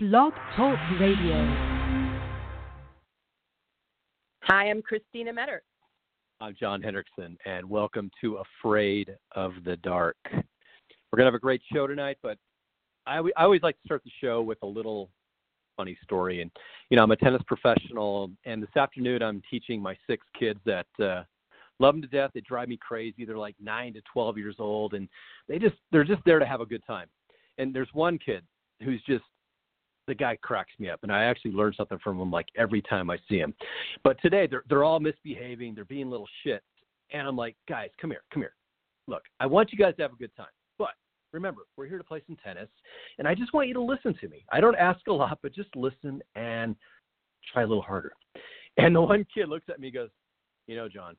Blog Talk Radio. Hi, I'm Christina Metter. I'm John Hendrickson, and welcome to Afraid of the Dark. We're going to have a great show tonight, but I always like to start the show with a little funny story. And, you know, I'm a tennis professional, and this afternoon I'm teaching my 6 kids that love them to death. They drive me crazy. They're like 9 to 12 years old, and they're just there to have a good time. And there's one kid who's just, the guy cracks me up, and I actually learn something from him like every time I see him. But today they're all misbehaving. They're being little shit. And I'm like, guys, come here. Look, I want you guys to have a good time. But remember, we're here to play some tennis, and I just want you to listen to me. I don't ask a lot, but just listen and try a little harder. And the one kid looks at me and goes, you know, John,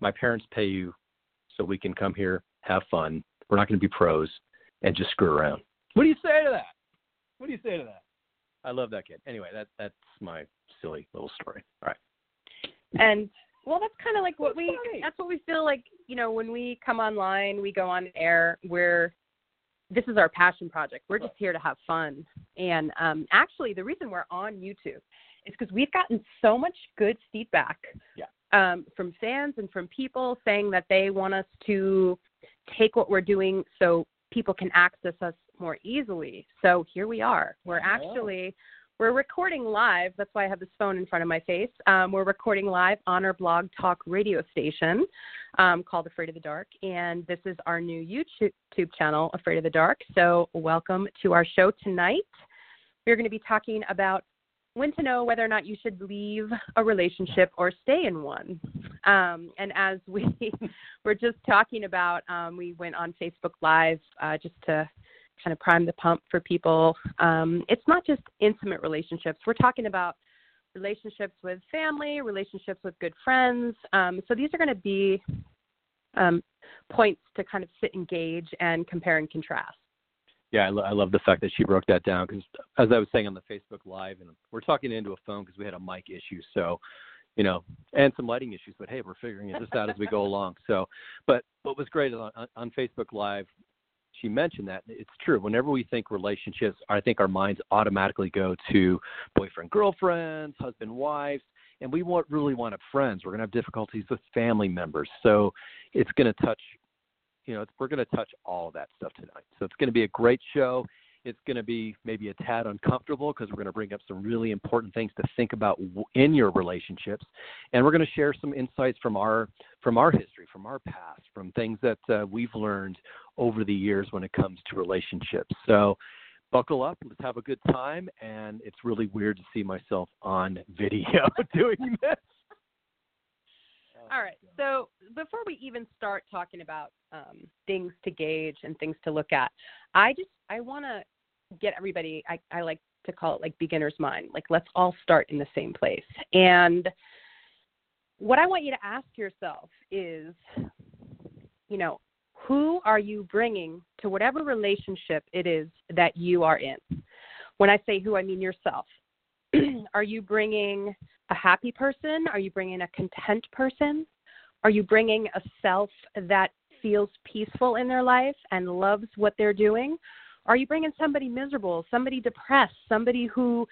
my parents pay you so we can come here, have fun. We're not going to be pros and just screw around. What do you say to that? I love that kid. Anyway, that's my silly little story. All right. And, well, that's kind of like that's what we feel like, you know, when we come online, we go on air, this is our passion project. We're just here to have fun. And actually, the reason we're on YouTube is because we've gotten so much good feedback from fans and from people saying that they want us to take what we're doing so people can access us more easily. So here we are. We're recording live. That's why I have this phone in front of my face. We're recording live on our Blog Talk Radio station called Afraid of the Dark. And this is our new YouTube channel, Afraid of the Dark. So welcome to our show tonight. We're going to be talking about when to know whether or not you should leave a relationship or stay in one. And as we were just talking about, we went on Facebook Live just to kind of prime the pump for people. It's not just intimate relationships. We're talking about relationships with family, relationships with good friends. So these are going to be points to kind of sit, engage, and compare and contrast. Yeah, I love the fact that she broke that down because, as I was saying on the Facebook Live, and we're talking into a phone because we had a mic issue, so, you know, and some lighting issues, but hey, we're figuring this out as we go along. So, but what was great on Facebook Live, she mentioned that it's true. Whenever we think relationships, I think our minds automatically go to boyfriend, girlfriends, husband, wives, and we really want friends. We're going to have difficulties with family members, so it's going to touch. You know, we're going to touch all of that stuff tonight. So it's going to be a great show. It's going to be maybe a tad uncomfortable because we're going to bring up some really important things to think about in your relationships. And we're going to share some insights from our history, from our past, from things that we've learned over the years when it comes to relationships. So buckle up. Let's have a good time. And it's really weird to see myself on video doing this. All right, so before we even start talking about things to gauge and things to look at, I want to get everybody, I like to call it like beginner's mind, like let's all start in the same place. And what I want you to ask yourself is, you know, who are you bringing to whatever relationship it is that you are in? When I say who, I mean yourself. Are you bringing a happy person? Are you bringing a content person? Are you bringing a self that feels peaceful in their life and loves what they're doing? Are you bringing somebody miserable, somebody depressed, somebody who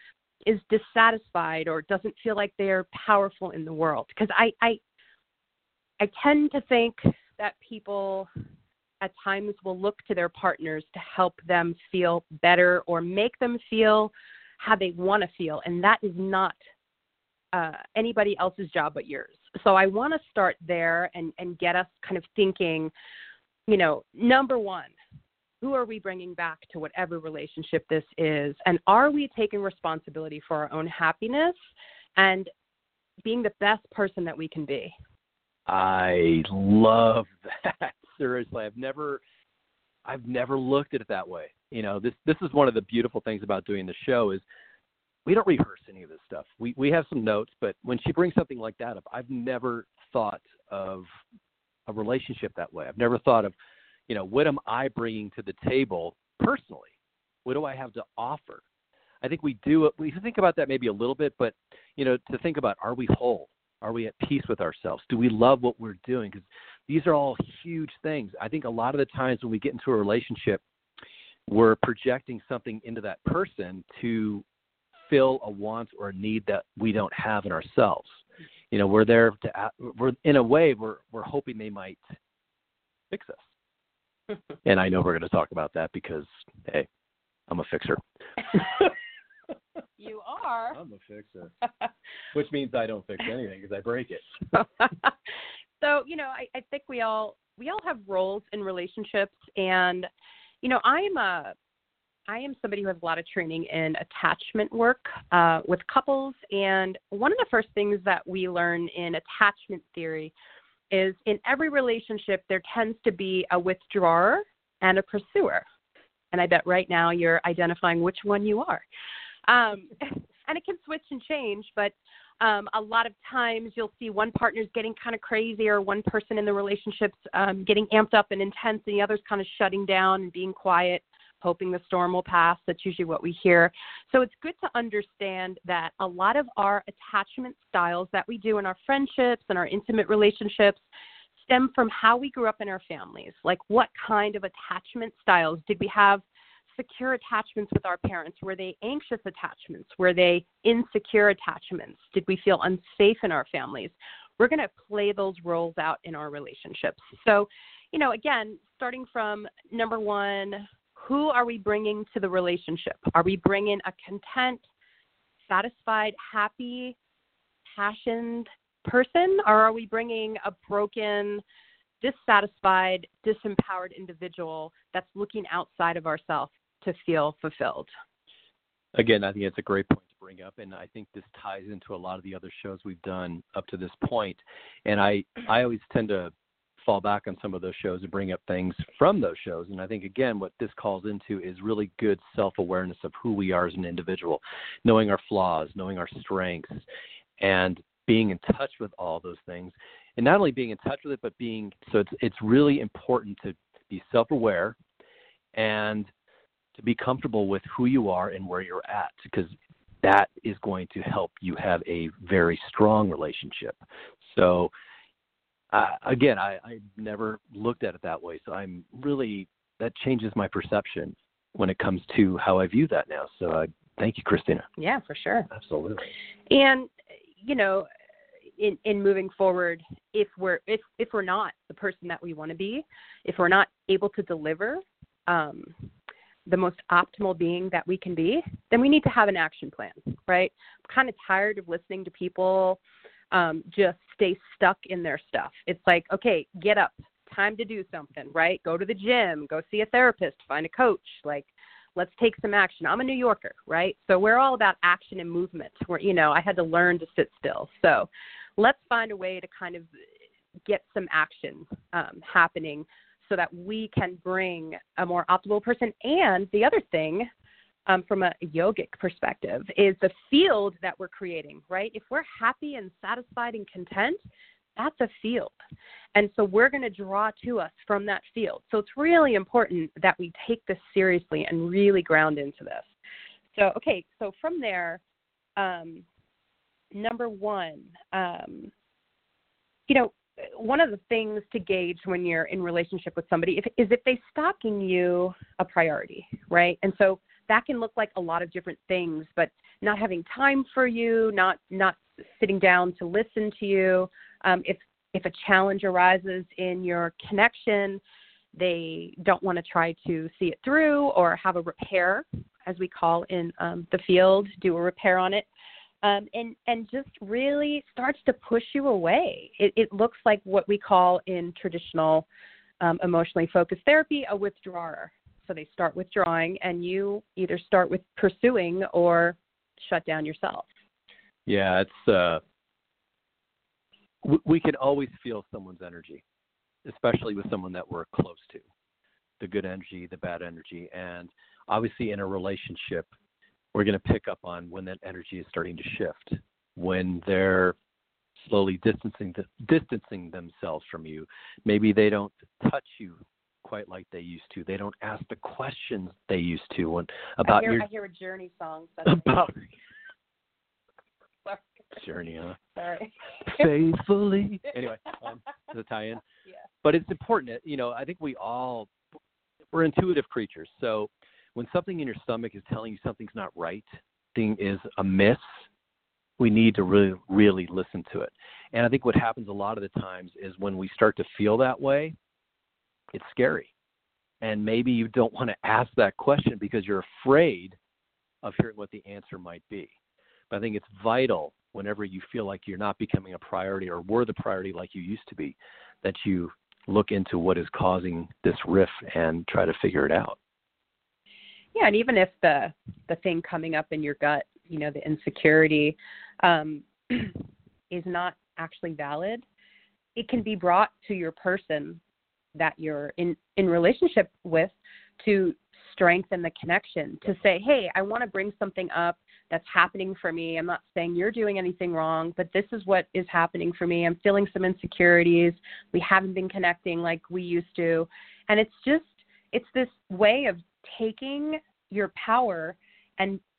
is dissatisfied or doesn't feel like they're powerful in the world? Because I tend to think that people at times will look to their partners to help them feel better or make them feel how they want to feel, and that is not anybody else's job but yours. So I want to start there and get us kind of thinking, you know, number one, who are we bringing back to whatever relationship this is, and are we taking responsibility for our own happiness and being the best person that we can be? I love that. Seriously, I've never looked at it that way. You know, this is one of the beautiful things about doing the show is we don't rehearse any of this stuff. We have some notes, but when she brings something like that up, I've never thought of a relationship that way. I've never thought of, you know, what am I bringing to the table personally? What do I have to offer? I think we think about that maybe a little bit, but, you know, to think about, are we whole? Are we at peace with ourselves? Do we love what we're doing? Because these are all huge things. I think a lot of the times when we get into a relationship, we're projecting something into that person to fill a want or a need that we don't have in ourselves. You know, we're there to, we're in a way, we're hoping they might fix us. And I know we're going to talk about that because, hey, I'm a fixer. You are. I'm a fixer, which means I don't fix anything because I break it. So, you know, I think we all have roles in relationships, and, you know, I am somebody who has a lot of training in attachment work with couples, and one of the first things that we learn in attachment theory is in every relationship there tends to be a withdrawer and a pursuer, and I bet right now you're identifying which one you are. And it can switch and change, but a lot of times you'll see one partner's getting kind of crazy, or one person in the relationship's getting amped up and intense, and the other's kind of shutting down and being quiet, hoping the storm will pass. That's usually what we hear. So it's good to understand that a lot of our attachment styles that we do in our friendships and our intimate relationships stem from how we grew up in our families. Like, what kind of attachment styles did we have? Secure attachments with our parents? Were they anxious attachments? Were they insecure attachments? Did we feel unsafe in our families? We're going to play those roles out in our relationships. So, you know, again, starting from number one, who are we bringing to the relationship? Are we bringing a content, satisfied, happy, passionate person? Or are we bringing a broken, dissatisfied, disempowered individual that's looking outside of ourselves to feel fulfilled? Again, I think it's a great point to bring up, and I think this ties into a lot of the other shows we've done up to this point. And I always tend to fall back on some of those shows and bring up things from those shows. And I think, again, what this calls into is really good self-awareness of who we are as an individual, knowing our flaws, knowing our strengths, and being in touch with all those things. And not only being in touch with it, but being, so it's really important to be self-aware and to be comfortable with who you are and where you're at, because that is going to help you have a very strong relationship. So, again, I never looked at it that way. So I'm really, that changes my perception when it comes to how I view that now. So thank you, Christina. Yeah, for sure. Absolutely. And, you know, in moving forward, if we're not the person that we want to be, if we're not able to deliver the most optimal being that we can be, then we need to have an action plan, right? I'm kind of tired of listening to people just stay stuck in their stuff. It's like, okay, get up, time to do something, right? Go to the gym, go see a therapist, find a coach. Like, let's take some action. I'm a New Yorker, right? So we're all about action and movement. Where, you know, I had to learn to sit still. So let's find a way to kind of get some action happening so that we can bring a more optimal person. And the other thing, from a yogic perspective, is the field that we're creating, right? If we're happy and satisfied and content, that's a field. And so we're going to draw to us from that field. So it's really important that we take this seriously and really ground into this. So, okay, so from there, number one, you know, one of the things to gauge when you're in relationship with somebody is if they stock in you a priority, right? And so that can look like a lot of different things, but not having time for you, not sitting down to listen to you. If a challenge arises in your connection, they don't want to try to see it through or have a repair, as we call in the field, do a repair on it. And just really starts to push you away. It looks like what we call in traditional emotionally focused therapy, a withdrawer. So they start withdrawing, and you either start with pursuing or shut down yourself. Yeah, it's we can always feel someone's energy, especially with someone that we're close to, the good energy, the bad energy. And obviously in a relationship, we're going to pick up on when that energy is starting to shift, when they're slowly distancing themselves from you. Maybe they don't touch you quite like they used to. They don't ask the questions they used to. I hear a Journey song. About Journey, huh? Sorry. Faithfully. Anyway, the tie-in. Yeah. But it's important. You know, I think we're intuitive creatures. So when something in your stomach is telling you something's not right, thing is amiss, we need to really, really listen to it. And I think what happens a lot of the times is when we start to feel that way, it's scary. And maybe you don't want to ask that question because you're afraid of hearing what the answer might be. But I think it's vital whenever you feel like you're not becoming a priority or were the priority like you used to be, that you look into what is causing this rift and try to figure it out. Yeah, and even if the thing coming up in your gut, you know, the insecurity is not actually valid, it can be brought to your person that you're in relationship with to strengthen the connection, to say, hey, I want to bring something up that's happening for me. I'm not saying you're doing anything wrong, but this is what is happening for me. I'm feeling some insecurities. We haven't been connecting like we used to. And it's this way of taking your power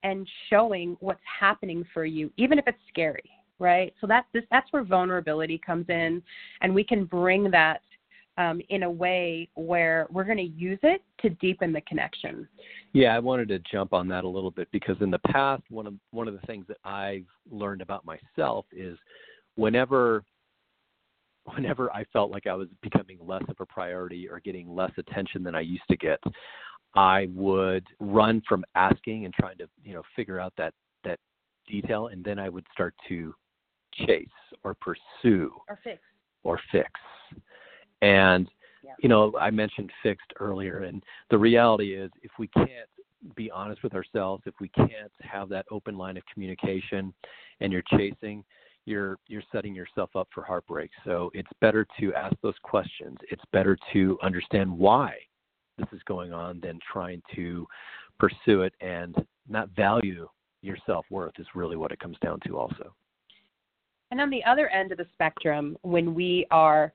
and showing what's happening for you, even if it's scary, right? So that's where vulnerability comes in, and we can bring that in a way where we're going to use it to deepen the connection. Yeah, I wanted to jump on that a little bit because in the past, one of the things that I've learned about myself is whenever I felt like I was becoming less of a priority or getting less attention than I used to get, I would run from asking and trying to, you know, figure out that detail, and then I would start to chase or pursue or fix. And, you know, I mentioned fixed earlier, and the reality is if we can't be honest with ourselves, if we can't have that open line of communication and you're chasing, you're setting yourself up for heartbreak. So it's better to ask those questions. It's better to understand why this is going on than trying to pursue it and not value your self-worth is really what it comes down to also. And on the other end of the spectrum, when we are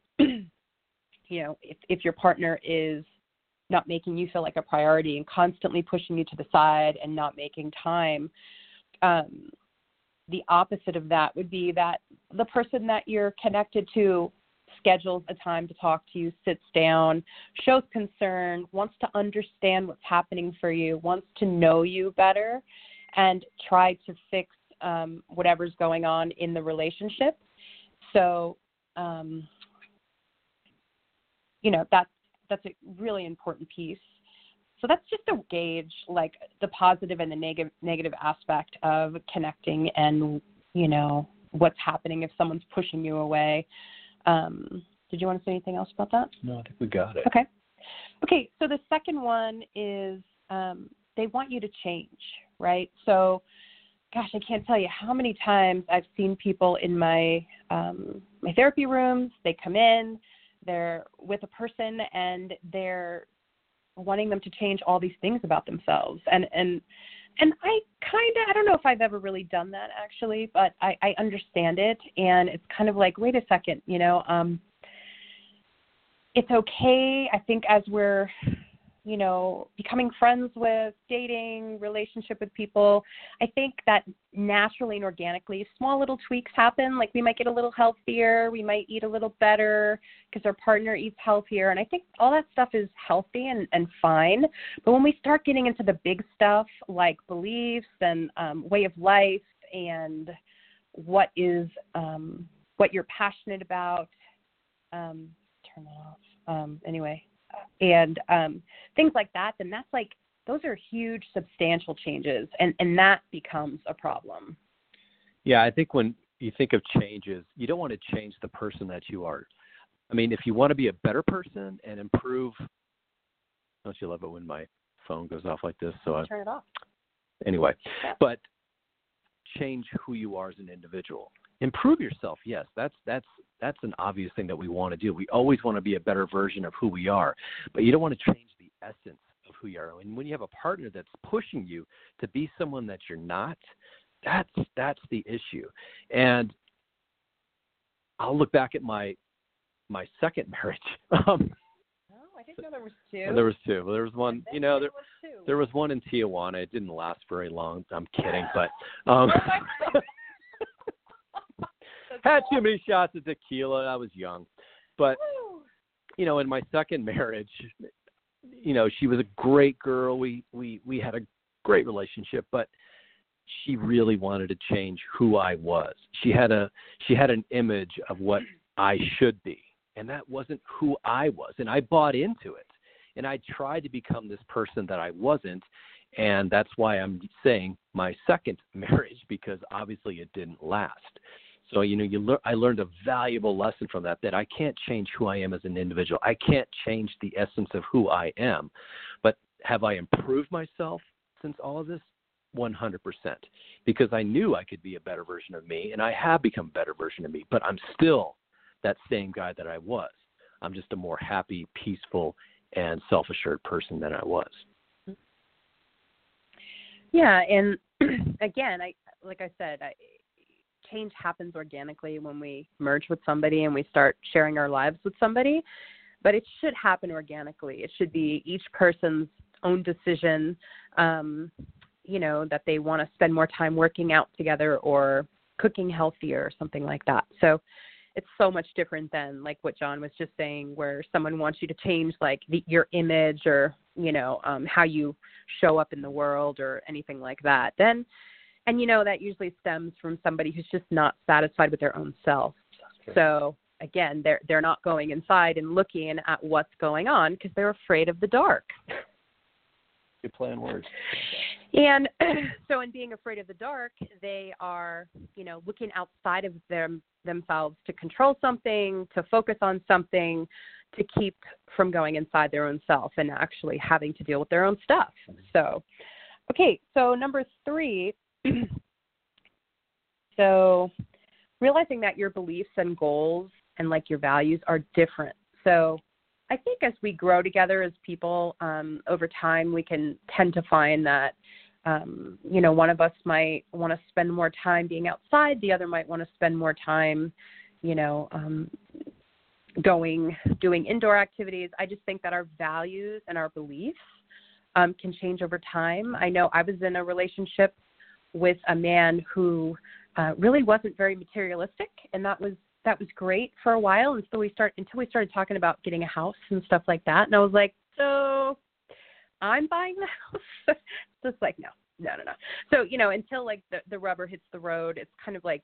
you know, if your partner is not making you feel like a priority and constantly pushing you to the side and not making time, the opposite of that would be that the person that you're connected to schedules a time to talk to you, sits down, shows concern, wants to understand what's happening for you, wants to know you better, and try to fix whatever's going on in the relationship. So, you know, that's a really important piece. So that's just a gauge, like the positive and the negative aspect of connecting and, you know, what's happening if someone's pushing you away. Did you want to say anything else about that? No, I think we got it. Okay, so the second one is they want you to change, right? So, gosh, I can't tell you how many times I've seen people in my therapy rooms. They come in. They're with a person and they're wanting them to change all these things about themselves. And I don't know if I've ever really done that actually, but I understand it. And it's kind of like, wait a second, you know, it's okay. I think as we're, you know, becoming friends with, dating, relationship with people, I think that naturally and organically small little tweaks happen. Like we might get a little healthier. We might eat a little better because our partner eats healthier. And I think all that stuff is healthy and fine. But when we start getting into the big stuff like beliefs and way of life and what you're passionate about, turn that off. And things like that, then that's like, those are huge, substantial changes, and that becomes a problem. Yeah, I think when you think of changes, you don't want to change the person that you are. I mean, if you want to be a better person and improve, don't you love it when my phone goes off like this? So I turn it off. Anyway, yeah. But change who you are as an individual. Improve yourself, yes, that's an obvious thing that we want to do. We always want to be a better version of who we are, but you don't want to change the essence of who you are. And when you have a partner that's pushing you to be someone that you're not, that's the issue. And I'll look back at my second marriage. I didn't know there was two. Well, there was two. Well, there was one. You know, there was one in Tijuana. It didn't last very long. I'm kidding, but. Had too many shots of tequila. I was young. But, you know, in my second marriage, you know, she was a great girl. We had a great relationship, but she really wanted to change who I was. She had an image of what I should be, and that wasn't who I was. And I bought into it, and I tried to become this person that I wasn't. And that's why I'm saying my second marriage, because obviously it didn't last. So, you know, I learned a valuable lesson from that I can't change who I am as an individual. I can't change the essence of who I am. But have I improved myself since all of this? 100%, because I knew I could be a better version of me, and I have become a better version of me, but I'm still that same guy that I was. I'm just a more happy, peaceful, and self-assured person than I was. Yeah, and again, like I said, change happens organically when we merge with somebody and we start sharing our lives with somebody, but it should happen organically. It should be each person's own decision, you know, that they want to spend more time working out together or cooking healthier or something like that. So it's so much different than like what John was just saying, where someone wants you to change like your image or, you know, how you show up in the world or anything like that. And, you know, that usually stems from somebody who's just not satisfied with their own self. Okay. So again, they're not going inside and looking at what's going on because they're afraid of the dark. Good play on words. And so in being afraid of the dark, they are, you know, looking outside of themselves to control something, to focus on something, to keep from going inside their own self and actually having to deal with their own stuff. So, okay, so number 3, so realizing that your beliefs and goals and like your values are different. So I think as we grow together as people, over time, we can tend to find that, you know, one of us might want to spend more time being outside. The other might want to spend more time, you know, doing indoor activities. I just think that our values and our beliefs can change over time. I know I was in a relationship with a man who really wasn't very materialistic, and that was great for a while until we started talking about getting a house and stuff like that. And I was like, so I'm buying the house? Just like, no. So, you know, until like the rubber hits the road, it's kind of like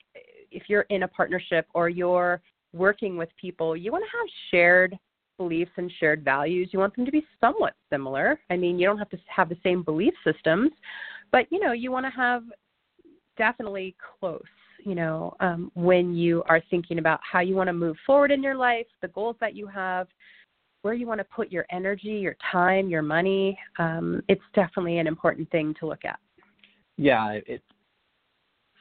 if you're in a partnership or you're working with people, you want to have shared beliefs and shared values. You want them to be somewhat similar. I mean, you don't have to have the same belief systems, but, you know, you want to have definitely close. You know, when you are thinking about how you want to move forward in your life, the goals that you have, where you want to put your energy, your time, your money, it's definitely an important thing to look at. Yeah.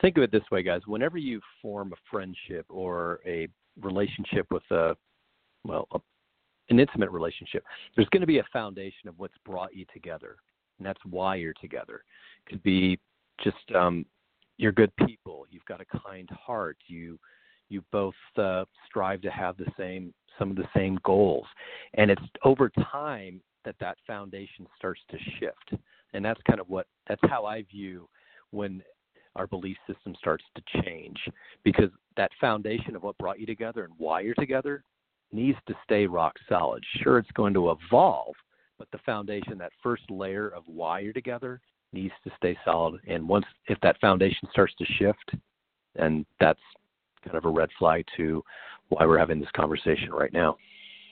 Think of it this way, guys. Whenever you form a friendship or a relationship with an intimate relationship, there's going to be a foundation of what's brought you together. And that's why you're together. It could be just, you're good people. You've got a kind heart. You both strive to have some of the same goals, and it's over time that foundation starts to shift. And that's kind of that's how I view when our belief system starts to change, because that foundation of what brought you together and why you're together needs to stay rock solid. Sure, it's going to evolve, but the foundation, that first layer of why you're together, needs to stay solid. And if that foundation starts to shift, then that's kind of a red flag to why we're having this conversation right now.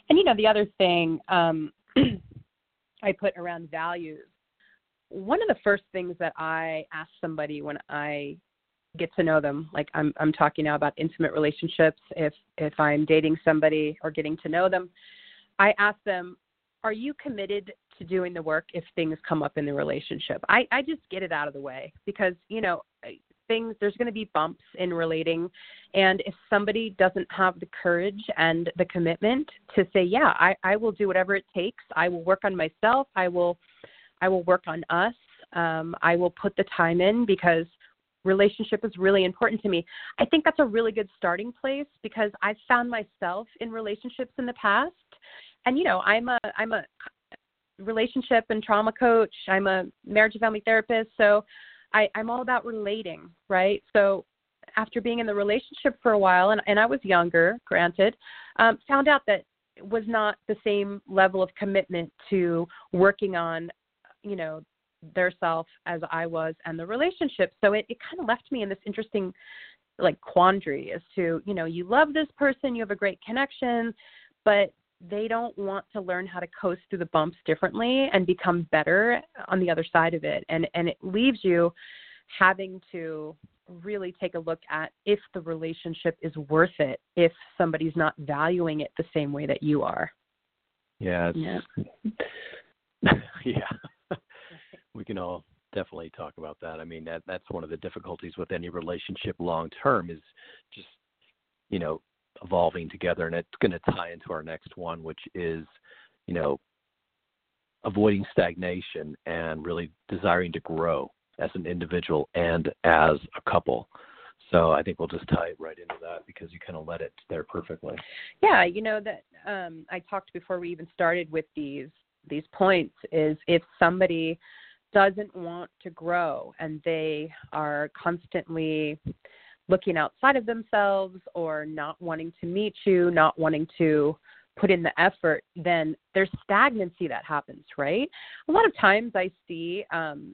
And, you know, the other thing I put around values, one of the first things that I ask somebody when I get to know them, like I'm talking now about intimate relationships, if I'm dating somebody or getting to know them, I ask them, are you committed to doing the work if things come up in the relationship? I just get it out of the way because, you know, there's going to be bumps in relating. And if somebody doesn't have the courage and the commitment to say, yeah, I will do whatever it takes. I will work on myself. I will work on us. I will put the time in because relationship is really important to me. I think that's a really good starting place because I've found myself in relationships in the past. And, you know, I'm a relationship and trauma coach. I'm a marriage and family therapist. So I'm all about relating, right? So after being in the relationship for a while, and I was younger, granted, found out that was not the same level of commitment to working on, you know, their self as I was and the relationship. So it kind of left me in this interesting, like, quandary as to, you know, you love this person, you have a great connection, but they don't want to learn how to coast through the bumps differently and become better on the other side of it. And it leaves you having to really take a look at if the relationship is worth it, if somebody's not valuing it the same way that you are. Yeah. Yeah. We can all definitely talk about that. I mean, that's one of the difficulties with any relationship long term is just, you know, evolving together. And it's going to tie into our next one, which is, you know, avoiding stagnation and really desiring to grow as an individual and as a couple. So I think we'll just tie it right into that because you kind of led it there perfectly. Yeah, you know, that I talked before we even started with these points is if somebody doesn't want to grow and they are constantly looking outside of themselves or not wanting to meet you, not wanting to put in the effort, then there's stagnancy that happens, right? A lot of times I see, and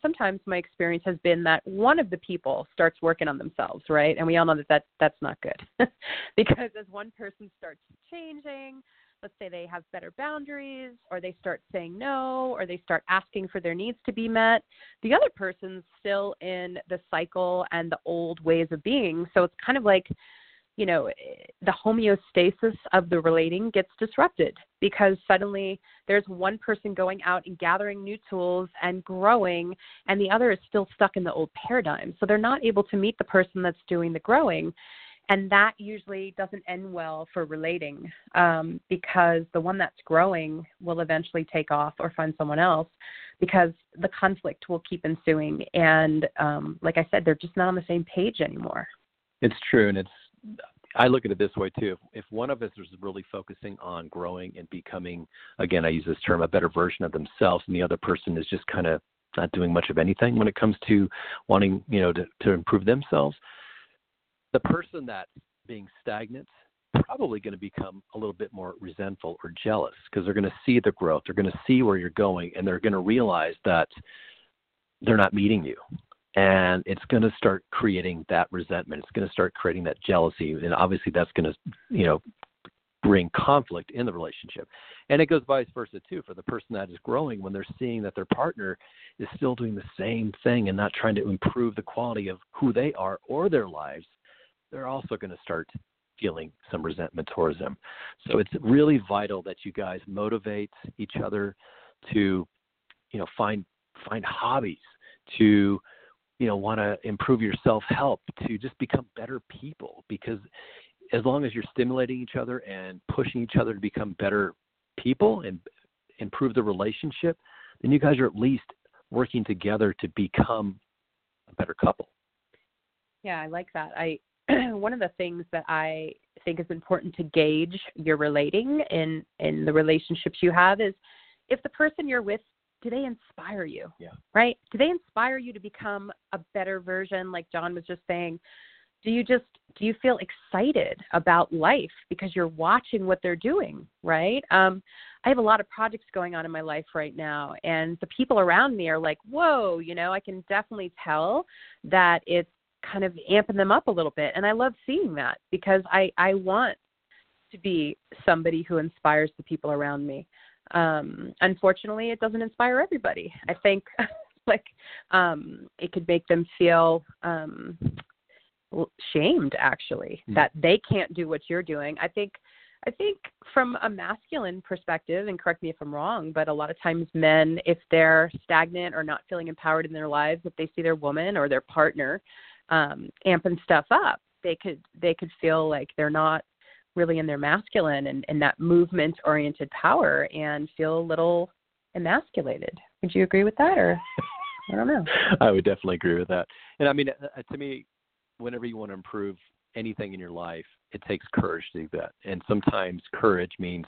sometimes my experience has been that one of the people starts working on themselves, right? And we all know that's not good because as one person starts changing, let's say they have better boundaries or they start saying no, or they start asking for their needs to be met, the other person's still in the cycle and the old ways of being. So it's kind of like, you know, the homeostasis of the relating gets disrupted because suddenly there's one person going out and gathering new tools and growing, and the other is still stuck in the old paradigm. So they're not able to meet the person that's doing the growing. And that usually doesn't end well for relating because the one that's growing will eventually take off or find someone else because the conflict will keep ensuing. And like I said, they're just not on the same page anymore. It's true. And I look at it this way too. If one of us is really focusing on growing and becoming, again, I use this term, a better version of themselves, and the other person is just kind of not doing much of anything when it comes to wanting, you know, to improve themselves, the person that's being stagnant probably going to become a little bit more resentful or jealous because they're going to see the growth. They're going to see where you're going, and they're going to realize that they're not meeting you. And it's going to start creating that resentment. It's going to start creating that jealousy. And obviously that's going to, you know, bring conflict in the relationship. And it goes vice versa too for the person that is growing when they're seeing that their partner is still doing the same thing and not trying to improve the quality of who they are or their lives. They're also going to start feeling some resentment towards them. So it's really vital that you guys motivate each other to, you know, find hobbies, to, you know, want to improve your self-help, to just become better people, because as long as you're stimulating each other and pushing each other to become better people and improve the relationship, then you guys are at least working together to become a better couple. Yeah, I like that. One of the things that I think is important to gauge your relating in the relationships you have is if the person you're with, do they inspire you? Yeah. Right? Do they inspire you to become a better version, like John was just saying? Do you feel excited about life because you're watching what they're doing, right? I have a lot of projects going on in my life right now, and the people around me are like, whoa, you know, I can definitely tell that it's kind of amping them up a little bit. And I love seeing that because I want to be somebody who inspires the people around me. Unfortunately, it doesn't inspire everybody. I think it could make them feel shamed, actually, that they can't do what you're doing. I think from a masculine perspective, and correct me if I'm wrong, but a lot of times men, if they're stagnant or not feeling empowered in their lives, if they see their woman or their partner amping stuff up, they could feel like they're not really in their masculine and that movement oriented power and feel a little emasculated. Would you agree with that? Or I don't know. I would definitely agree with that. And I mean, to me, whenever you want to improve anything in your life, it takes courage to do that. And sometimes courage means,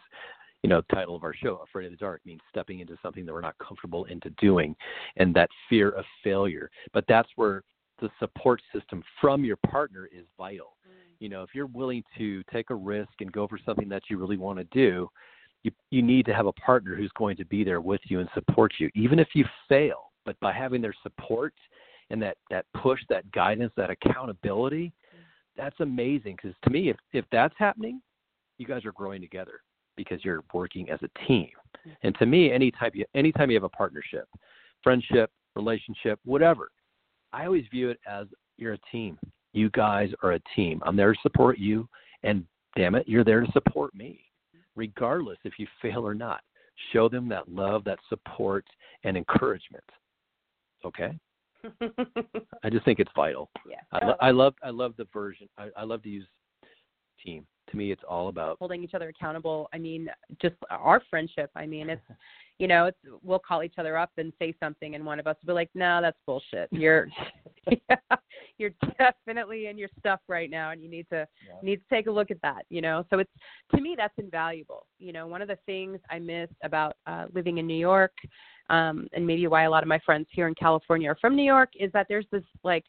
you know, the title of our show, Afraid of the Dark, means stepping into something that we're not comfortable into doing, and that fear of failure. But that's where the support system from your partner is vital. You know, if you're willing to take a risk and go for something that you really want to do, you need to have a partner who's going to be there with you and support you, even if you fail. But by having their support and that push, that guidance, that accountability, that's amazing. Because to me, if that's happening, you guys are growing together because you're working as a team. And to me, anytime you have a partnership, friendship, relationship, whatever, I always view it as you're a team. You guys are a team. I'm there to support you, and damn it, you're there to support me, regardless if you fail or not. Show them that love, that support, and encouragement. Okay? I just think it's vital. Yeah. I love the version. I love to use team. To me, it's all about holding each other accountable. I mean, just our friendship. I mean, it's, you know, it's, we'll call each other up and say something, and one of us will be like, no, that's bullshit. You're definitely in your stuff right now, and you need to take a look at that, you know. So it's, to me, that's invaluable. You know, one of the things I miss about living in New York, and maybe why a lot of my friends here in California are from New York, is that there's this, like,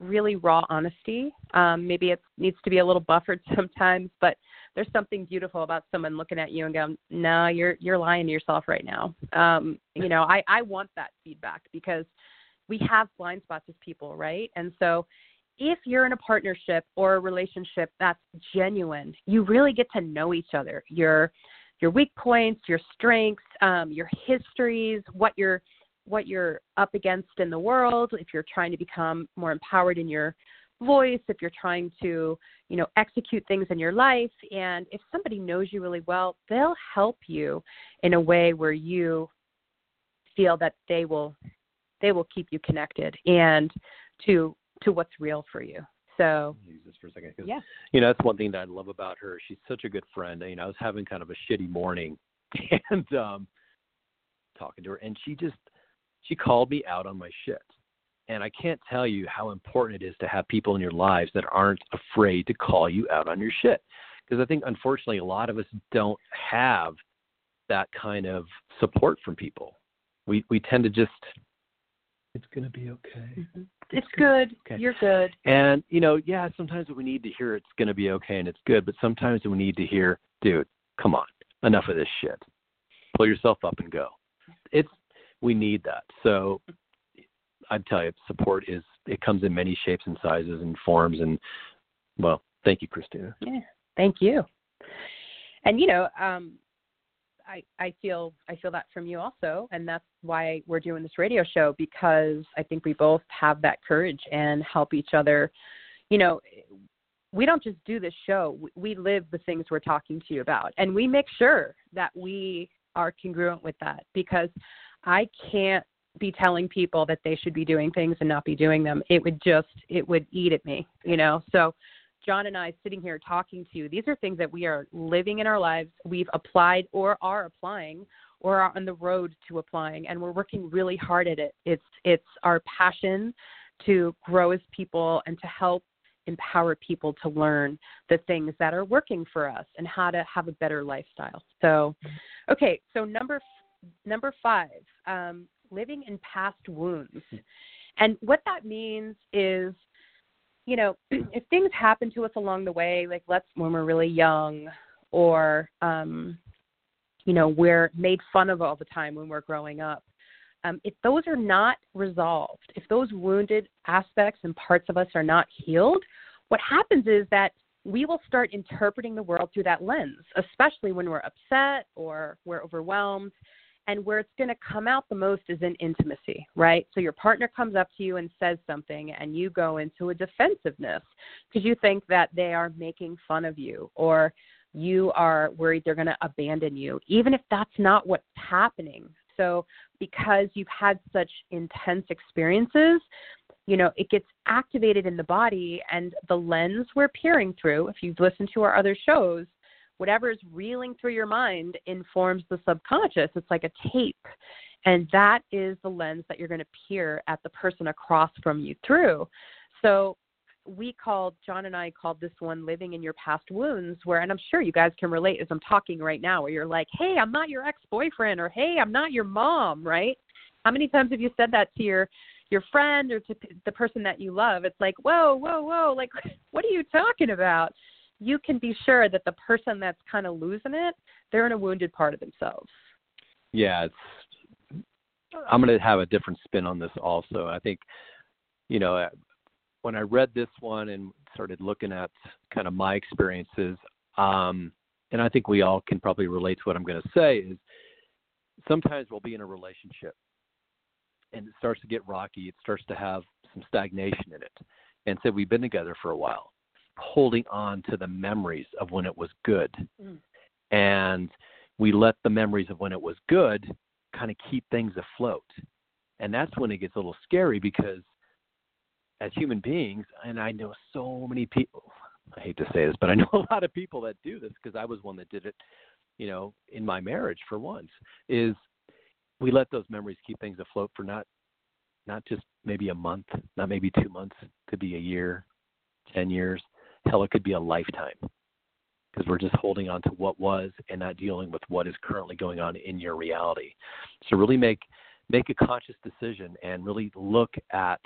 really raw honesty. Maybe it needs to be a little buffered sometimes, but there's something beautiful about someone looking at you and going, no, you're lying to yourself right now. You know, I want that feedback because we have blind spots as people, right? And so if you're in a partnership or a relationship that's genuine, you really get to know each other, your weak points, your strengths, your histories, what you're up against in the world, if you're trying to become more empowered in your voice, if you're trying to, you know, execute things in your life. And if somebody knows you really well, they'll help you in a way where you feel that they will keep you connected and to what's real for you. So use this for a second. Yeah. You know, that's one thing that I love about her. She's such a good friend. You know, I was having kind of a shitty morning and talking to her, and she called me out on my shit. And I can't tell you how important it is to have people in your lives that aren't afraid to call you out on your shit. Because I think, unfortunately, a lot of us don't have that kind of support from people. We tend to just, it's going to be okay. Mm-hmm. It's good. Okay. You're good. And, you know, yeah, sometimes we need to hear it's going to be okay and it's good. But sometimes we need to hear, dude, come on, enough of this shit. Pull yourself up and go. We need that. So I'd tell you, support it comes in many shapes and sizes and forms. And, well, thank you, Christina. Yeah, thank you. And, you know, I feel that from you also. And that's why we're doing this radio show, because I think we both have that courage and help each other. You know, we don't just do this show. We live the things we're talking to you about. And we make sure that we are congruent with that, because I can't be telling people that they should be doing things and not be doing them. It would eat at me, you know? So John and I sitting here talking to you, these are things that we are living in our lives. We've applied or are applying or are on the road to applying, and we're working really hard at it. It's our passion to grow as people and to help empower people to learn the things that are working for us and how to have a better lifestyle. So, okay. So number five, living in past wounds. And what that means is, you know, if things happen to us along the way, like when we're really young, or, you know, we're made fun of all the time when we're growing up. If those are not resolved, if those wounded aspects and parts of us are not healed, what happens is that we will start interpreting the world through that lens, especially when we're upset or we're overwhelmed. And where it's going to come out the most is in intimacy, right? So your partner comes up to you and says something, and you go into a defensiveness because you think that they are making fun of you, or you are worried they're going to abandon you, even if that's not what's happening. So because you've had such intense experiences, you know, it gets activated in the body, and the lens we're peering through, if you've listened to our other shows, whatever is reeling through your mind informs the subconscious. It's like a tape. And that is the lens that you're going to peer at the person across from you through. So John and I called this one living in your past wounds, where, and I'm sure you guys can relate as I'm talking right now, where you're like, hey, I'm not your ex-boyfriend, or hey, I'm not your mom, right? How many times have you said that to your your friend or to the person that you love, it's like, whoa, whoa, whoa, like, what are you talking about? You can be sure that the person that's kind of losing it, they're in a wounded part of themselves. Yeah, I'm going to have a different spin on this also. I think, you know, when I read this one and started looking at kind of my experiences, and I think we all can probably relate to what I'm going to say, is sometimes we'll be in a relationship and it starts to get rocky. It starts to have some stagnation in it. And so we've been together for a while, holding on to the memories of when it was good. And we let the memories of when it was good kind of keep things afloat. And that's when it gets a little scary, because as human beings, and I know so many people, I hate to say this, but I know a lot of people that do this, because I was one that did it, you know, in my marriage for once, is we let those memories keep things afloat for not just maybe a month, not maybe 2 months, could be a year, 10 years, hell, it could be a lifetime, because we're just holding on to what was and not dealing with what is currently going on in your reality. So really make a conscious decision and really look at,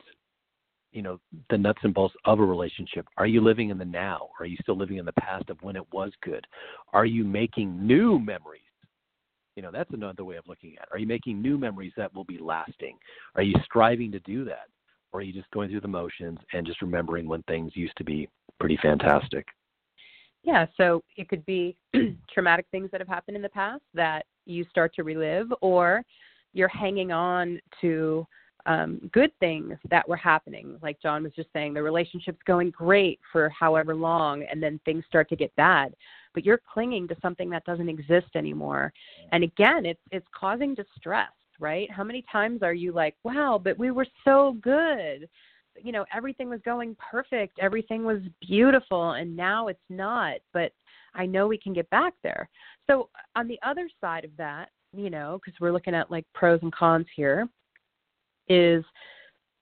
you know, the nuts and bolts of a relationship. Are you living in the now? Are you still living in the past of when it was good? Are you making new memories? You know, that's another way of looking at it. Are you making new memories that will be lasting? Are you striving to do that? Or are you just going through the motions and just remembering when things used to be pretty fantastic? Yeah, so it could be traumatic things that have happened in the past that you start to relive, or you're hanging on to good things that were happening. Like John was just saying, the relationship's going great for however long, and then things start to get bad. But you're clinging to something that doesn't exist anymore. And again, it's causing distress, right? How many times are you like, wow, but we were so good. You know, everything was going perfect. Everything was beautiful. And now it's not, but I know we can get back there. So on the other side of that, you know, because we're looking at like pros and cons here, is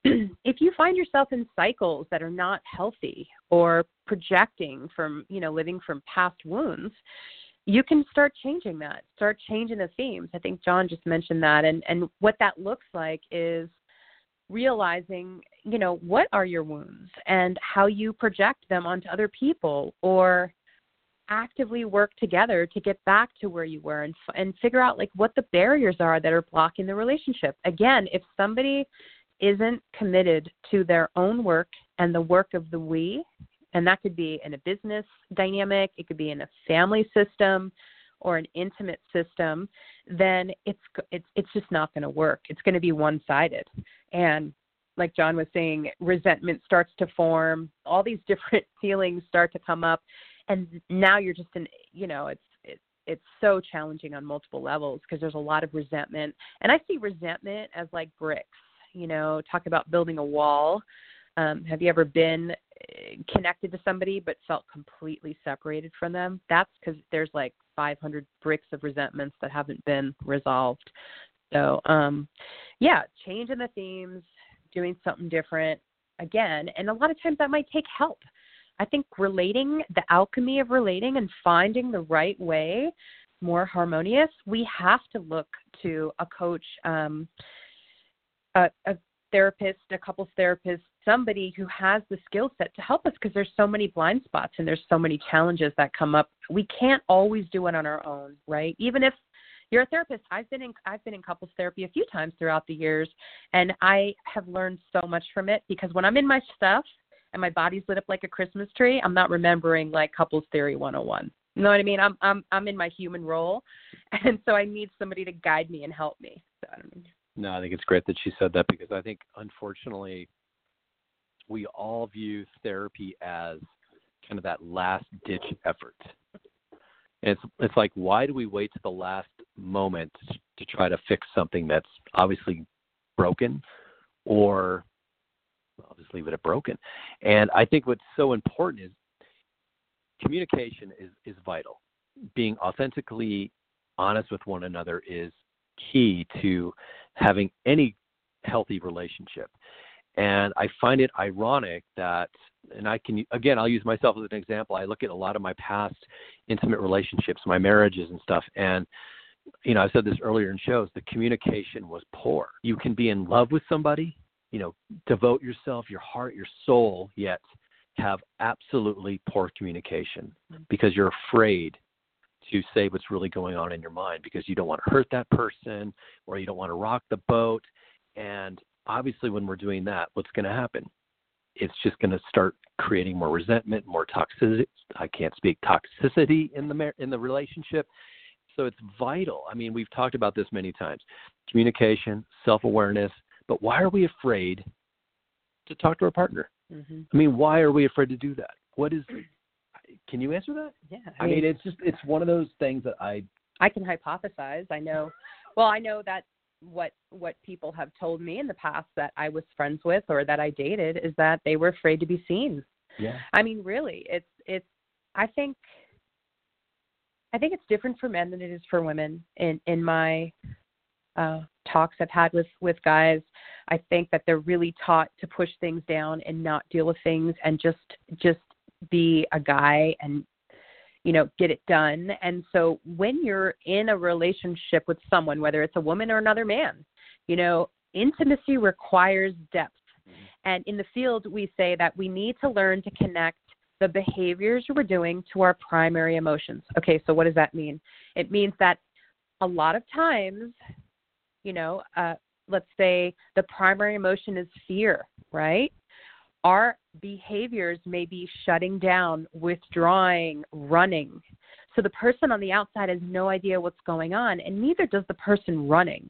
if you find yourself in cycles that are not healthy or projecting from, you know, living from past wounds, you can start changing that, start changing the themes. I think John just mentioned that. And what that looks like is realizing, you know, what are your wounds and how you project them onto other people, or actively work together to get back to where you were and figure out like what the barriers are that are blocking the relationship. Again, if somebody isn't committed to their own work and the work of the we, and that could be in a business dynamic, it could be in a family system, or an intimate system, then it's just not going to work. It's going to be one-sided. And like John was saying, resentment starts to form. All these different feelings start to come up. And now you're just in, you know, it's so challenging on multiple levels, because there's a lot of resentment. And I see resentment as like bricks, you know, talk about building a wall. Have you ever been connected to somebody but felt completely separated from them? That's because there's like 500 bricks of resentments that haven't been resolved. So, yeah, changing the themes, doing something different again. And a lot of times that might take help. I think relating, the alchemy of relating and finding the right way, more harmonious, we have to look to a coach, a therapist, a couples therapist, somebody who has the skill set to help us, because there's so many blind spots and there's so many challenges that come up. We can't always do it on our own, right? Even if you're a therapist, I've been in couples therapy a few times throughout the years, and I have learned so much from it, because when I'm in my stuff and my body's lit up like a Christmas tree, I'm not remembering like couples theory 101. You know what I mean? I'm in my human role, and so I need somebody to guide me and help me. So I don't know. No, I think it's great that she said that, because I think, unfortunately, we all view therapy as kind of that last-ditch effort. And it's like, why do we wait to the last moment to try to fix something that's obviously broken? Or, well, I'll just leave it at broken. And I think what's so important is communication is vital. Being authentically honest with one another is key to having any healthy relationship. And I find it ironic that, and I can, again, I'll use myself as an example. I look at a lot of my past intimate relationships, my marriages and stuff. And, you know, I said this earlier in shows, the communication was poor. You can be in love with somebody, you know, devote yourself, your heart, your soul, yet have absolutely poor communication because you're afraid to say what's really going on in your mind because you don't want to hurt that person or you don't want to rock the boat. And obviously when we're doing that, what's going to happen? It's just going to start creating more resentment, more toxicity. I can't speak toxicity in the relationship. So it's vital. I mean, we've talked about this many times, communication, self-awareness, but why are we afraid to talk to our partner? Mm-hmm. I mean, why are we afraid to do that? What is, can you answer that? Yeah. I mean, it's just, it's one of those things that I can hypothesize. I know that what people have told me in the past that I was friends with or that I dated is that they were afraid to be seen. Yeah. I mean, really, it's I think it's different for men than it is for women. In my talks I've had with guys, I think that they're really taught to push things down and not deal with things and just be a guy and, you know, get it done. And so when you're in a relationship with someone, whether it's a woman or another man, you know, intimacy requires depth. And in the field, we say that we need to learn to connect the behaviors we're doing to our primary emotions. Okay, so what does that mean? It means that a lot of times, you know, let's say the primary emotion is fear, right? Our behaviors may be shutting down, withdrawing, running. So the person on the outside has no idea what's going on, and neither does the person running.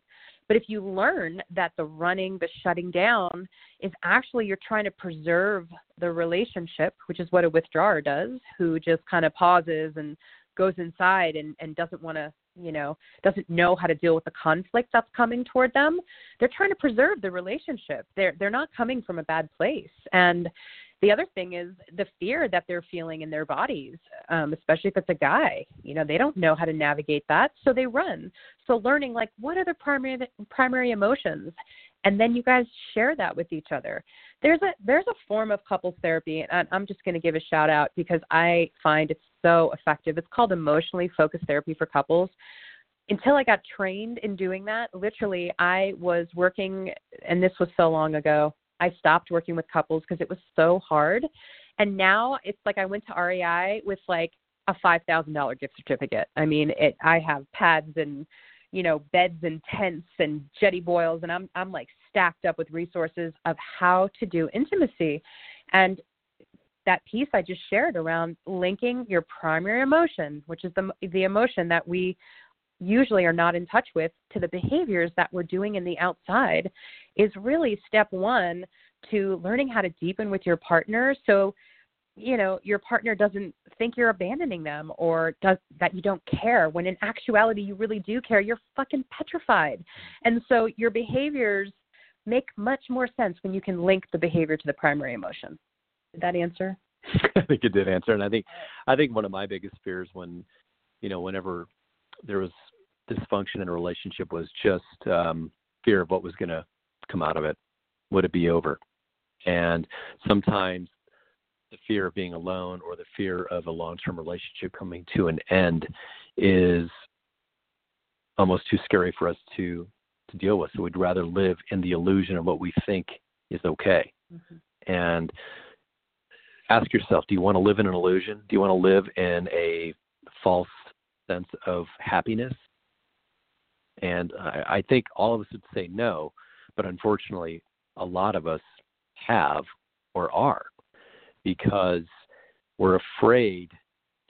But if you learn that the running, the shutting down is actually you're trying to preserve the relationship, which is what a withdrawer does, who just kind of pauses and goes inside and doesn't want to, you know, doesn't know how to deal with the conflict that's coming toward them. They're trying to preserve the relationship. They're not coming from a bad place. And the other thing is the fear that they're feeling in their bodies, especially if it's a guy. You know, they don't know how to navigate that, so they run. So learning, like, what are the primary emotions? And then you guys share that with each other. There's a form of couples therapy, and I'm just going to give a shout out because I find it's so effective. It's called Emotionally Focused Therapy for Couples. Until I got trained in doing that, literally I was working, and this was so long ago, I stopped working with couples because it was so hard. And now it's like I went to REI with like a $5,000 gift certificate. I mean, I have pads and, you know, beds and tents and jetty boils, and I'm like stacked up with resources of how to do intimacy. And that piece I just shared around linking your primary emotion, which is the emotion that we usually are not in touch with, to the behaviors that we're doing in the outside, is really step one to learning how to deepen with your partner. So, you know, your partner doesn't think you're abandoning them or does that you don't care, when in actuality you really do care. You're fucking petrified. And so your behaviors make much more sense when you can link the behavior to the primary emotion. Did that answer? I think it did answer. And I think one of my biggest fears when, you know, whenever there was dysfunction in a relationship was just fear of what was going to come out of it. Would it be over? And sometimes the fear of being alone or the fear of a long-term relationship coming to an end is almost too scary for us to deal with. So we'd rather live in the illusion of what we think is okay. Mm-hmm. And ask yourself, do you want to live in an illusion? Do you want to live in a false sense of happiness? And I think all of us would say no, but unfortunately, a lot of us have or are, because we're afraid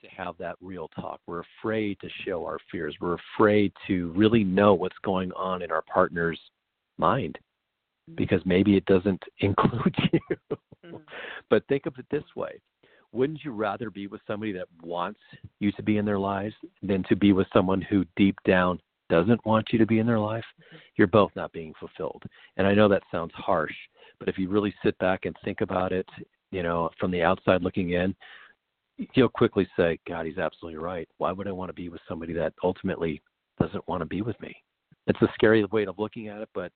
to have that real talk. We're afraid to show our fears. We're afraid to really know what's going on in our partner's mind, because maybe it doesn't include you. But think of it this way. Wouldn't you rather be with somebody that wants you to be in their lives than to be with someone who deep down doesn't want you to be in their life? You're both not being fulfilled. And I know that sounds harsh, but if you really sit back and think about it, you know, from the outside looking in, you'll quickly say, God, he's absolutely right. Why would I want to be with somebody that ultimately doesn't want to be with me? It's a scary way of looking at it, but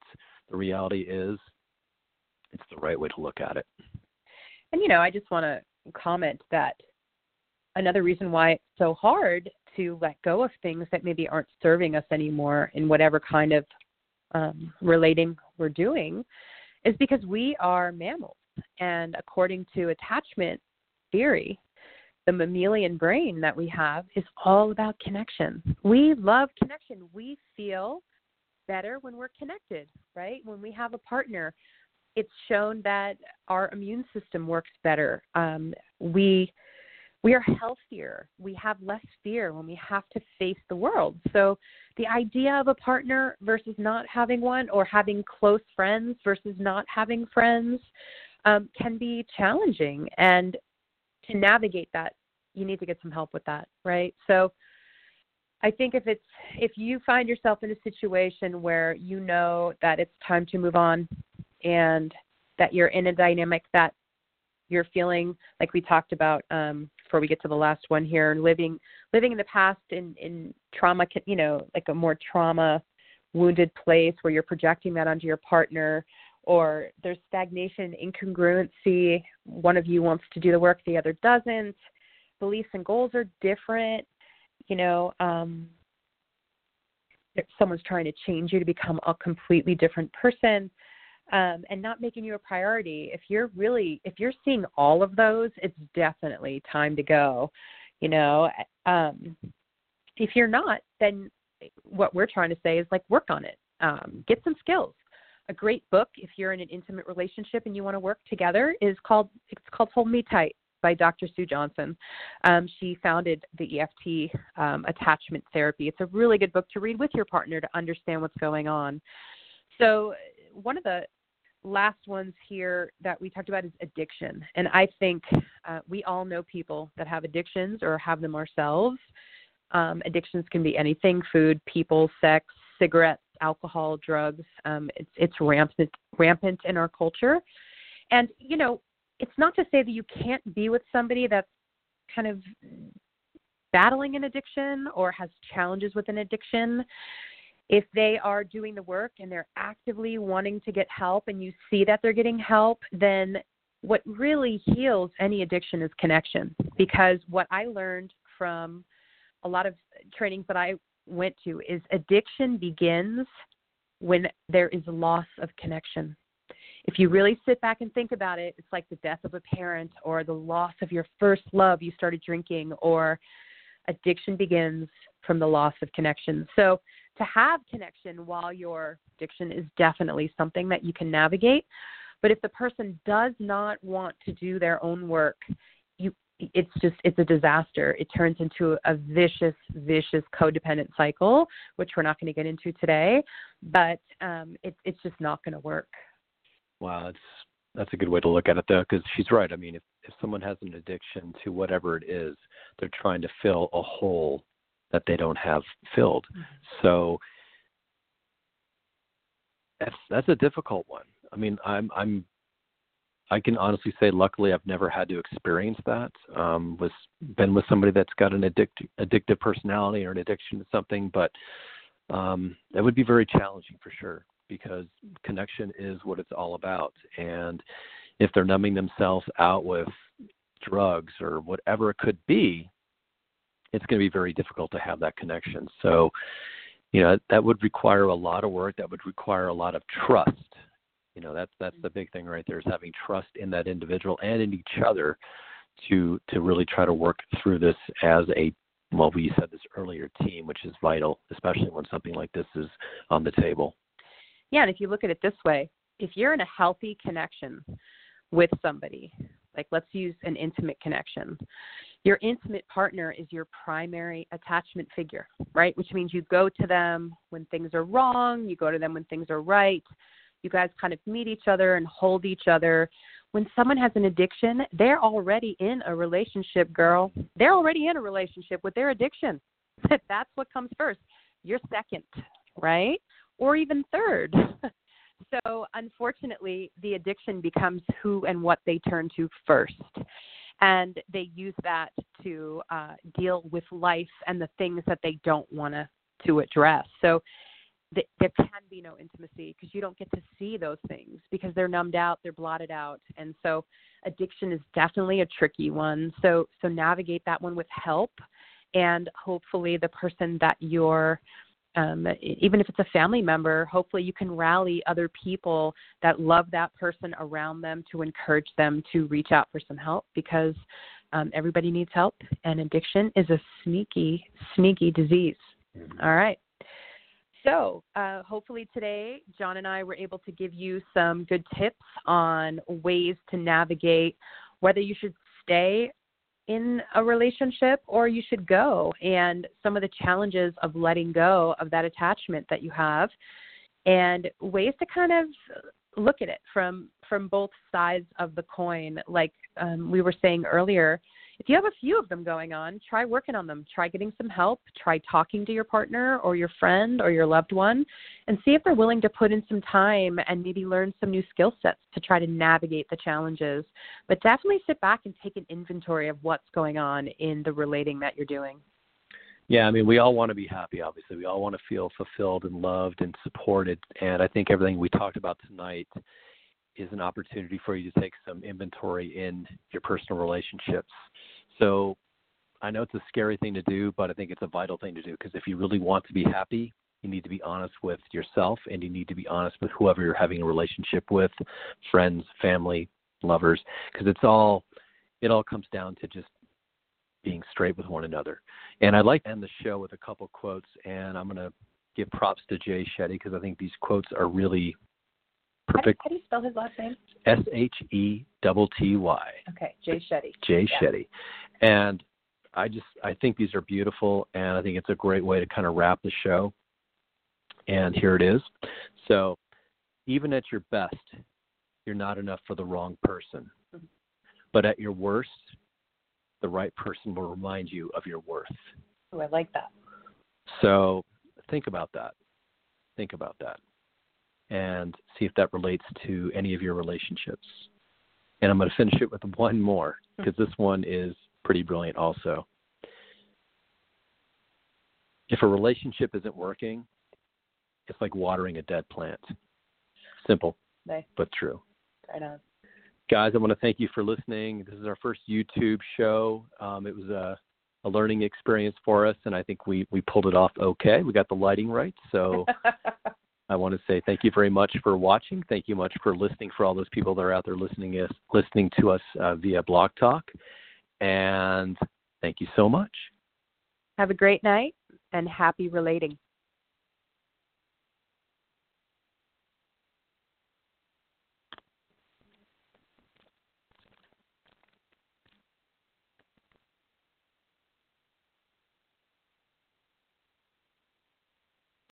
the reality is it's the right way to look at it. And, you know, I just want to comment that another reason why it's so hard to let go of things that maybe aren't serving us anymore in whatever kind of relating we're doing is because we are mammals. And according to attachment theory, the mammalian brain that we have is all about connection. We love connection. We feel better when we're connected, right? When we have a partner, it's shown that our immune system works better. We are healthier. We have less fear when we have to face the world. So the idea of a partner versus not having one, or having close friends versus not having friends, can be challenging. And to navigate that, you need to get some help with that, right? So I think if you find yourself in a situation where you know that it's time to move on, and that you're in a dynamic that you're feeling, like we talked about before we get to the last one here, living in the past in trauma, you know, like a more trauma-wounded place where you're projecting that onto your partner, or there's stagnation, incongruency. One of you wants to do the work, the other doesn't. Beliefs and goals are different. You know, someone's trying to change you to become a completely different person. And not making you a priority. If you're seeing all of those, it's definitely time to go, you know. If you're not, then what we're trying to say is, like, work on it. Get some skills. A great book, if you're in an intimate relationship and you want to work together, it's called Hold Me Tight by Dr. Sue Johnson. She founded the EFT attachment therapy. It's a really good book to read with your partner to understand what's going on. So one of the last ones here that we talked about is addiction. And I think we all know people that have addictions or have them ourselves. Addictions can be anything: food, people, sex, cigarettes, alcohol, drugs. It's rampant in our culture. And, you know, it's not to say that you can't be with somebody that's kind of battling an addiction or has challenges with an addiction. If they are doing the work and they're actively wanting to get help, and you see that they're getting help, then what really heals any addiction is connection. Because what I learned from a lot of trainings that I went to is addiction begins when there is loss of connection. If you really sit back and think about it, it's like the death of a parent or the loss of your first love you started drinking, or addiction begins from the loss of connection. So to have connection while your addiction is definitely something that you can navigate. But if the person does not want to do their own work, it's a disaster. It turns into a vicious codependent cycle, which we're not going to get into today, but it's just not going to work. Wow. That's a good way to look at it, though, because she's right. I mean, if someone has an addiction to whatever it is, they're trying to fill a hole that they don't have filled. Mm-hmm. So that's a difficult one. I mean, I can honestly say, luckily, I've never had to experience that. Been with somebody that's got an addictive personality or an addiction to something, but that would be very challenging for sure, because connection is what it's all about. And if they're numbing themselves out with drugs or whatever it could be, it's going to be very difficult to have that connection. So, you know, that would require a lot of work. That would require a lot of trust. You know, that's the big thing right there, is having trust in that individual and in each other to really try to work through this as a, well, we said this earlier, team, which is vital, especially when something like this is on the table. Yeah, and if you look at it this way, if you're in a healthy connection with somebody, like, let's use an intimate connection, your intimate partner is your primary attachment figure, right? Which means you go to them when things are wrong, you go to them when things are right. You guys kind of meet each other and hold each other. When someone has an addiction, they're already in a relationship, girl. They're already in a relationship with their addiction. That's what comes first. You're second, right? Or even third. So unfortunately, the addiction becomes who and what they turn to first. And they use that to deal with life and the things that they don't want to address. So there can be no intimacy, because you don't get to see those things, because they're numbed out, they're blotted out. And so addiction is definitely a tricky one. So navigate that one with help. And hopefully the person that you're even if it's a family member, hopefully you can rally other people that love that person around them to encourage them to reach out for some help, because everybody needs help, and addiction is a sneaky, sneaky disease. All right. So hopefully today, John and I were able to give you some good tips on ways to navigate whether you should stay in a relationship or you should go, and some of the challenges of letting go of that attachment that you have, and ways to kind of look at it from both sides of the coin. Like we were saying earlier, if you have a few of them going on, try working on them, try getting some help, try talking to your partner or your friend or your loved one, and see if they're willing to put in some time and maybe learn some new skill sets to try to navigate the challenges. But definitely sit back and take an inventory of what's going on in the relating that you're doing. Yeah, I mean, we all want to be happy, obviously. We all want to feel fulfilled and loved and supported. And I think everything we talked about tonight is an opportunity for you to take some inventory in your personal relationships. So I know it's a scary thing to do, but I think it's a vital thing to do, because if you really want to be happy, you need to be honest with yourself, and you need to be honest with whoever you're having a relationship with, friends, family, lovers, because it all comes down to just being straight with one another. And I'd like to end the show with a couple quotes, and I'm going to give props to Jay Shetty, because I think these quotes are really perfect. How do you spell his last name? Shetty. Okay, Jay Shetty. Jay Shetty. And I think these are beautiful, and I think it's a great way to kind of wrap the show. And here it is. So, even at your best, you're not enough for the wrong person. Mm-hmm. But at your worst, the right person will remind you of your worth. Oh, I like that. So think about that and see if that relates to any of your relationships. And I'm going to finish it with one more, because this one is pretty brilliant also. If a relationship isn't working, it's like watering a dead plant. Simple, nice, but true. Right on. Guys, I want to thank you for listening. This is our first YouTube show. It was a learning experience for us, and I think we pulled it off okay. We got the lighting right. So I want to say thank you very much for watching. Thank you much for listening, for all those people that are out there listening to us via Blog Talk. And thank you so much. Have a great night, and happy relating.